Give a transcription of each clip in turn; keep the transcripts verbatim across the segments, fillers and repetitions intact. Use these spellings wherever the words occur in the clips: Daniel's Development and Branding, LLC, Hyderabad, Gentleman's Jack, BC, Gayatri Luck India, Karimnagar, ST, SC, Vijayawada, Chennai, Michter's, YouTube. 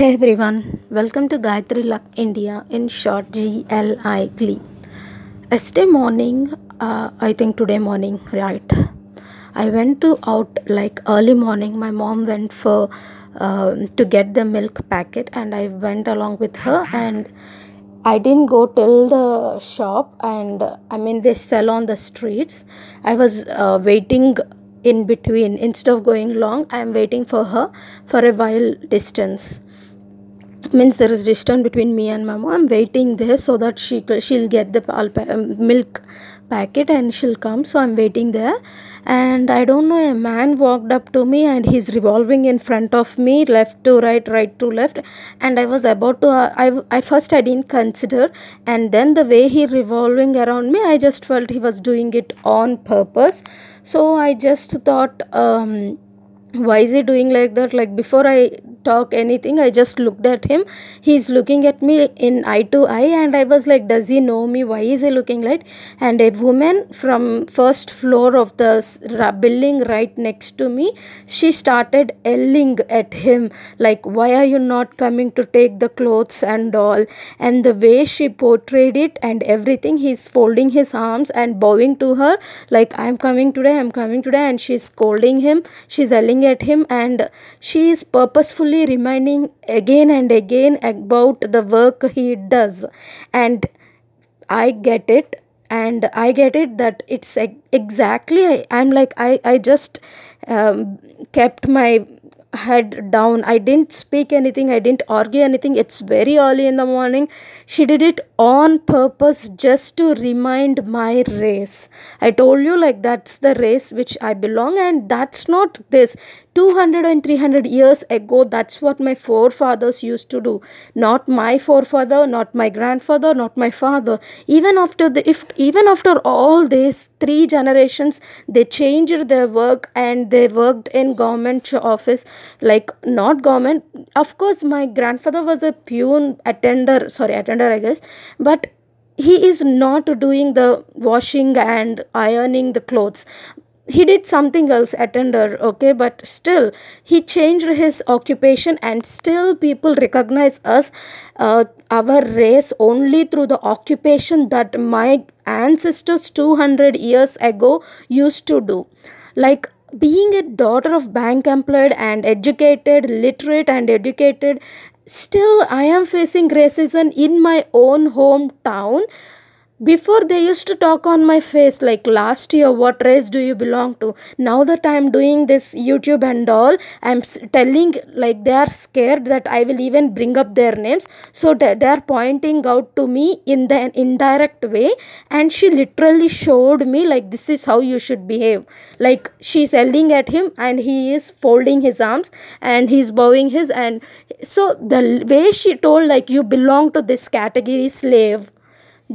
Hey everyone, welcome to Gayatri Luck India, in short G L I Glee. Yesterday morning, uh, I think today morning, right, I went to out like early morning. My mom went for uh, to get the milk packet and I went along with her, and I didn't go till the shop, and uh, I mean they sell on the streets. I was uh, waiting in between. Instead of going long, I am waiting for her for a while distance. Means there is distance between me and my mom. I'm waiting there so that she she'll get the milk packet and she'll come. So I'm waiting there, and I don't know, a man walked up to me and he's revolving in front of me, left to right, right to left, and I was about to uh, I, I first I didn't consider, and then the way he revolving around me, I just felt he was doing it on purpose. So I just thought, um why is he doing like that? Like, before I talk anything, I just looked at him. He's looking at me in eye to eye, and I was like, does he know me? Why is he looking like? And a woman from first floor of the building right next to me, she started yelling at him, like, why are you not coming to take the clothes and all? And the way she portrayed it and everything, he's folding his arms and bowing to her, like, I'm coming today, I'm coming today. And she's scolding him, she's yelling at him, and she is purposefully reminding again and again about the work he does. And I get it, and I get it that it's exactly, I, I'm like, I, I just um, kept my head down. I didn't speak anything, I didn't argue anything. It's very early in the morning. She did it on purpose just to remind my race. I told you, like, that's the race which I belong, and that's not this. two hundred and three hundred years ago, that's what my forefathers used to do. Not my forefather, not my grandfather, not my father. Even after the if even after all these three generations, they changed their work, and they worked in government office, like, not government. Of course, my grandfather was a peon attender, sorry, attender, I guess, but he is not doing the washing and ironing the clothes. He did something else, attender, okay, but still, he changed his occupation, and still people recognize us, uh, our race, only through the occupation that my ancestors two hundred years ago used to do. Like, being a daughter of bank employed and educated, literate and educated, still I am facing racism in my own hometown. Before, they used to talk on my face, like, last year, what race do you belong to? Now that I'm doing this YouTube and all, I'm telling, like, they are scared that I will even bring up their names. So they are pointing out to me in the indirect way. And she literally showed me, like, this is how you should behave. Like, she's yelling at him and he is folding his arms and he's bowing his. And so the way she told, like, you belong to this category, slave.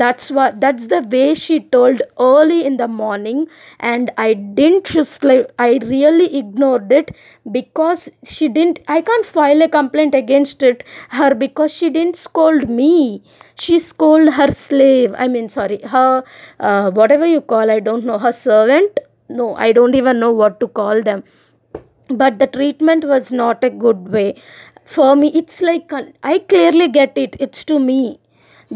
That's what. That's the way she told early in the morning, and I didn't just like I really ignored it, because she didn't. I can't file a complaint against it her, because she didn't scold me. She scolded her slave. I mean, sorry, her uh, whatever you call. I don't know, her servant. No, I don't even know what to call them. But the treatment was not a good way for me. It's like, I clearly get it. It's to me.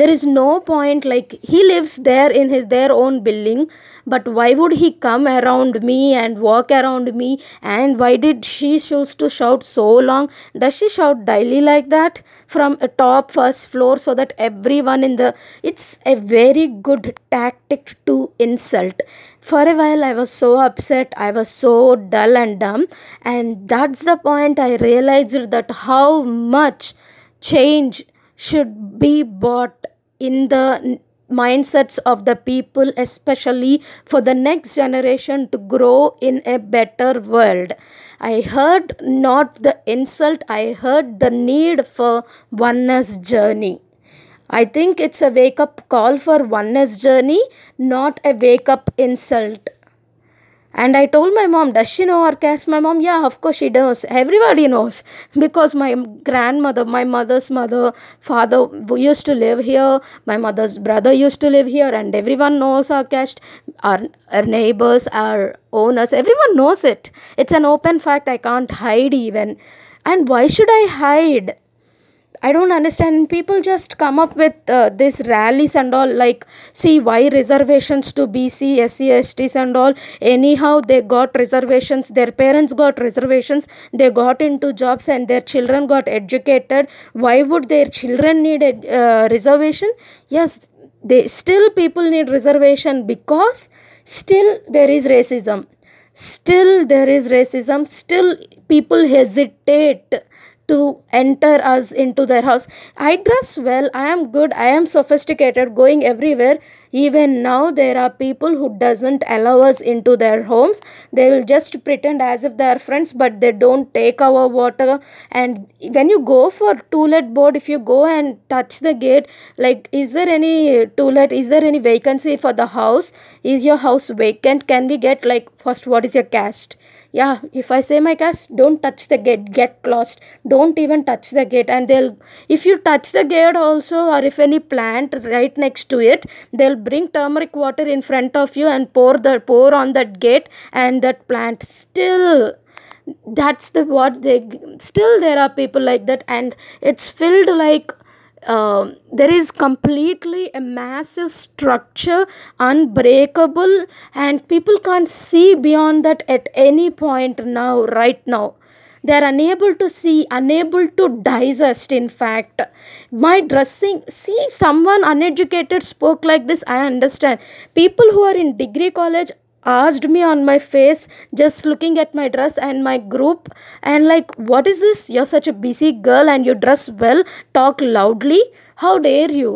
There is no point, like, he lives there in his their own building, but why would he come around me and walk around me? And why did she choose to shout so long? Does she shout daily like that from a top first floor so that everyone in the... It's a very good tactic to insult. For a while, I was so upset, I was so dull and dumb, and that's the point I realized that how much change should be bought in the mindsets of the people, especially for the next generation to grow in a better world. I heard not the insult, I heard the need for oneness journey. I think it's a wake-up call for oneness journey, not a wake-up insult. And I told my mom, does she know our caste? My mom, yeah, of course she does. Everybody knows. Because my grandmother, my mother's mother, father used to live here. My mother's brother used to live here. And everyone knows our caste. Our, our neighbors, our owners, everyone knows it. It's an open fact. I can't hide even. And why should I hide? I don't understand. People just come up with uh, this rallies and all, like, see, why reservations to B C, S C, S Ts and all? Anyhow, they got reservations. Their parents got reservations. They got into jobs and their children got educated. Why would their children need a uh, reservation? Yes, they still people need reservation because still there is racism. Still there is racism. Still people hesitate to enter us into their house. I dress well, I am good, I am sophisticated, going everywhere. Even now, there are people who doesn't allow us into their homes. They will just pretend as if they are friends, but they don't take our water. And when you go for toilet board, if you go and touch the gate, like, is there any toilet? Is there any vacancy for the house? Is your house vacant? Can we get, like, first, what is your caste? Yeah, if I say my caste, don't touch the gate, get lost. Don't even touch the gate. And they'll, if you touch the gate also, or if any plant right next to it, they'll bring turmeric water in front of you and pour the pour on that gate and that plant. Still, that's the what they, still there are people like that. And it's filled like, Uh, there is completely a massive structure, unbreakable, and people can't see beyond that at any point now, right now. They are unable to see, unable to digest, in fact. My dressing, see, if someone uneducated spoke like this, I understand. People who are in degree college asked me on my face, just looking at my dress and my group, and like, what is this? You're such a busy girl and you dress well, talk loudly. How dare you?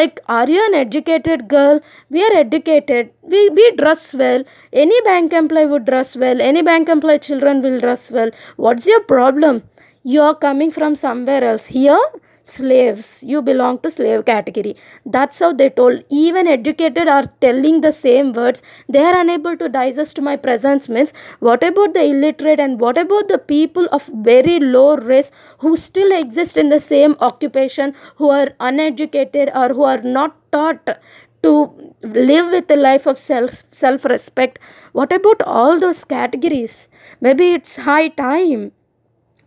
Like, are you an educated girl? We are educated. We, we dress well. Any bank employee would dress well. Any bank employee children will dress well. What's your problem? You're coming from somewhere else. Here? Slaves, you belong to slave category. That's how they told. Even educated are telling the same words. They are unable to digest my presence. Means, what about the illiterate and what about the people of very low race who still exist in the same occupation, who are uneducated or who are not taught to live with a life of self self-respect? What about all those categories? Maybe it's high time.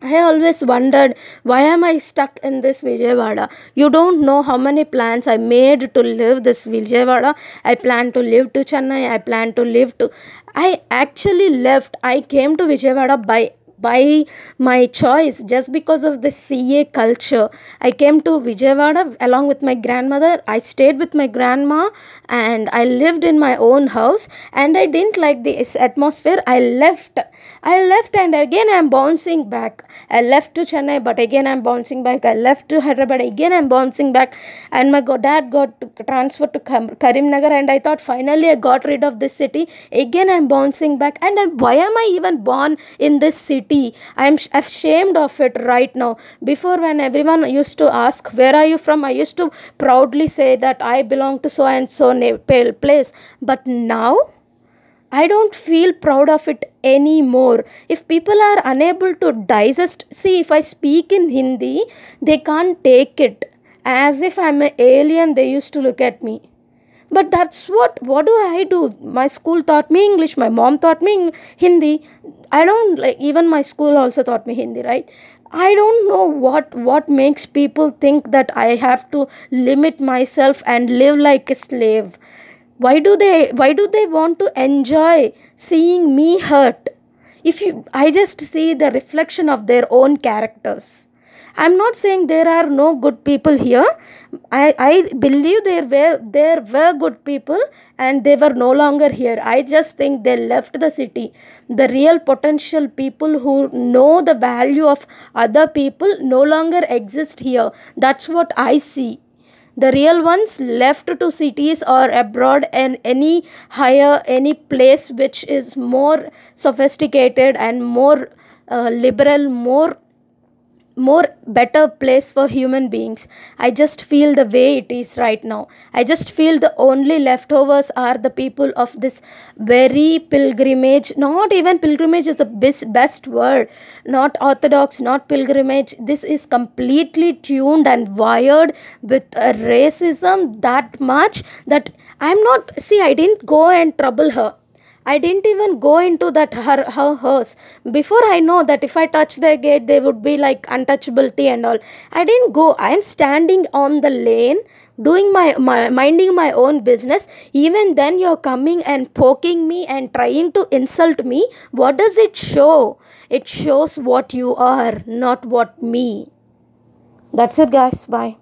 I always wondered, why am I stuck in this Vijayawada? You don't know how many plans I made to live this Vijayawada. I plan to live to Chennai. I plan to live to... I actually left. I came to Vijayawada by by my choice, just because of the C A culture. I came to Vijayawada along with my grandmother. I stayed with my grandma and I lived in my own house, and I didn't like this atmosphere. I left. I left and again I'm bouncing back. I left to Chennai, but again I'm bouncing back. I left to Hyderabad, again I'm bouncing back. And my dad got transferred to Karimnagar, and I thought finally I got rid of this city. Again I'm bouncing back. And I, why am I even born in this city? I'm ashamed of it right now. Before, when everyone used to ask, where are you from? I used to proudly say that I belong to so and so place. But now, I don't feel proud of it anymore. If people are unable to digest, see, if I speak in Hindi, they can't take it. As if I'm an alien, they used to look at me. But that's what, what do I do? My school taught me English, my mom taught me Hindi. I don't like, even my school also taught me Hindi, right? I don't know what, what makes people think that I have to limit myself and live like a slave. Why do they, why do they want to enjoy seeing me hurt? If you, I just see the reflection of their own characters. I'm not saying there are no good people here. I, I believe there were there were good people and they were no longer here. I just think they left the city. The real potential people who know the value of other people no longer exist here. That's what I see. The real ones left to cities or abroad and any higher, any place which is more sophisticated and more uh, liberal, more more better place for human beings. I just feel the way it is right now. I just feel the only leftovers are the people of this very pilgrimage. Not even pilgrimage is the best, best word. Not orthodox, not pilgrimage. This is completely tuned and wired with racism that much that I'm not, see, I didn't go and trouble her. I didn't even go into that her, her house. Before I know that if I touch the gate, they would be like untouchability and all. I didn't go. I am standing on the lane, doing my, my minding my own business. Even then, you're coming and poking me and trying to insult me. What does it show? It shows what you are, not what me. That's it, guys. Bye.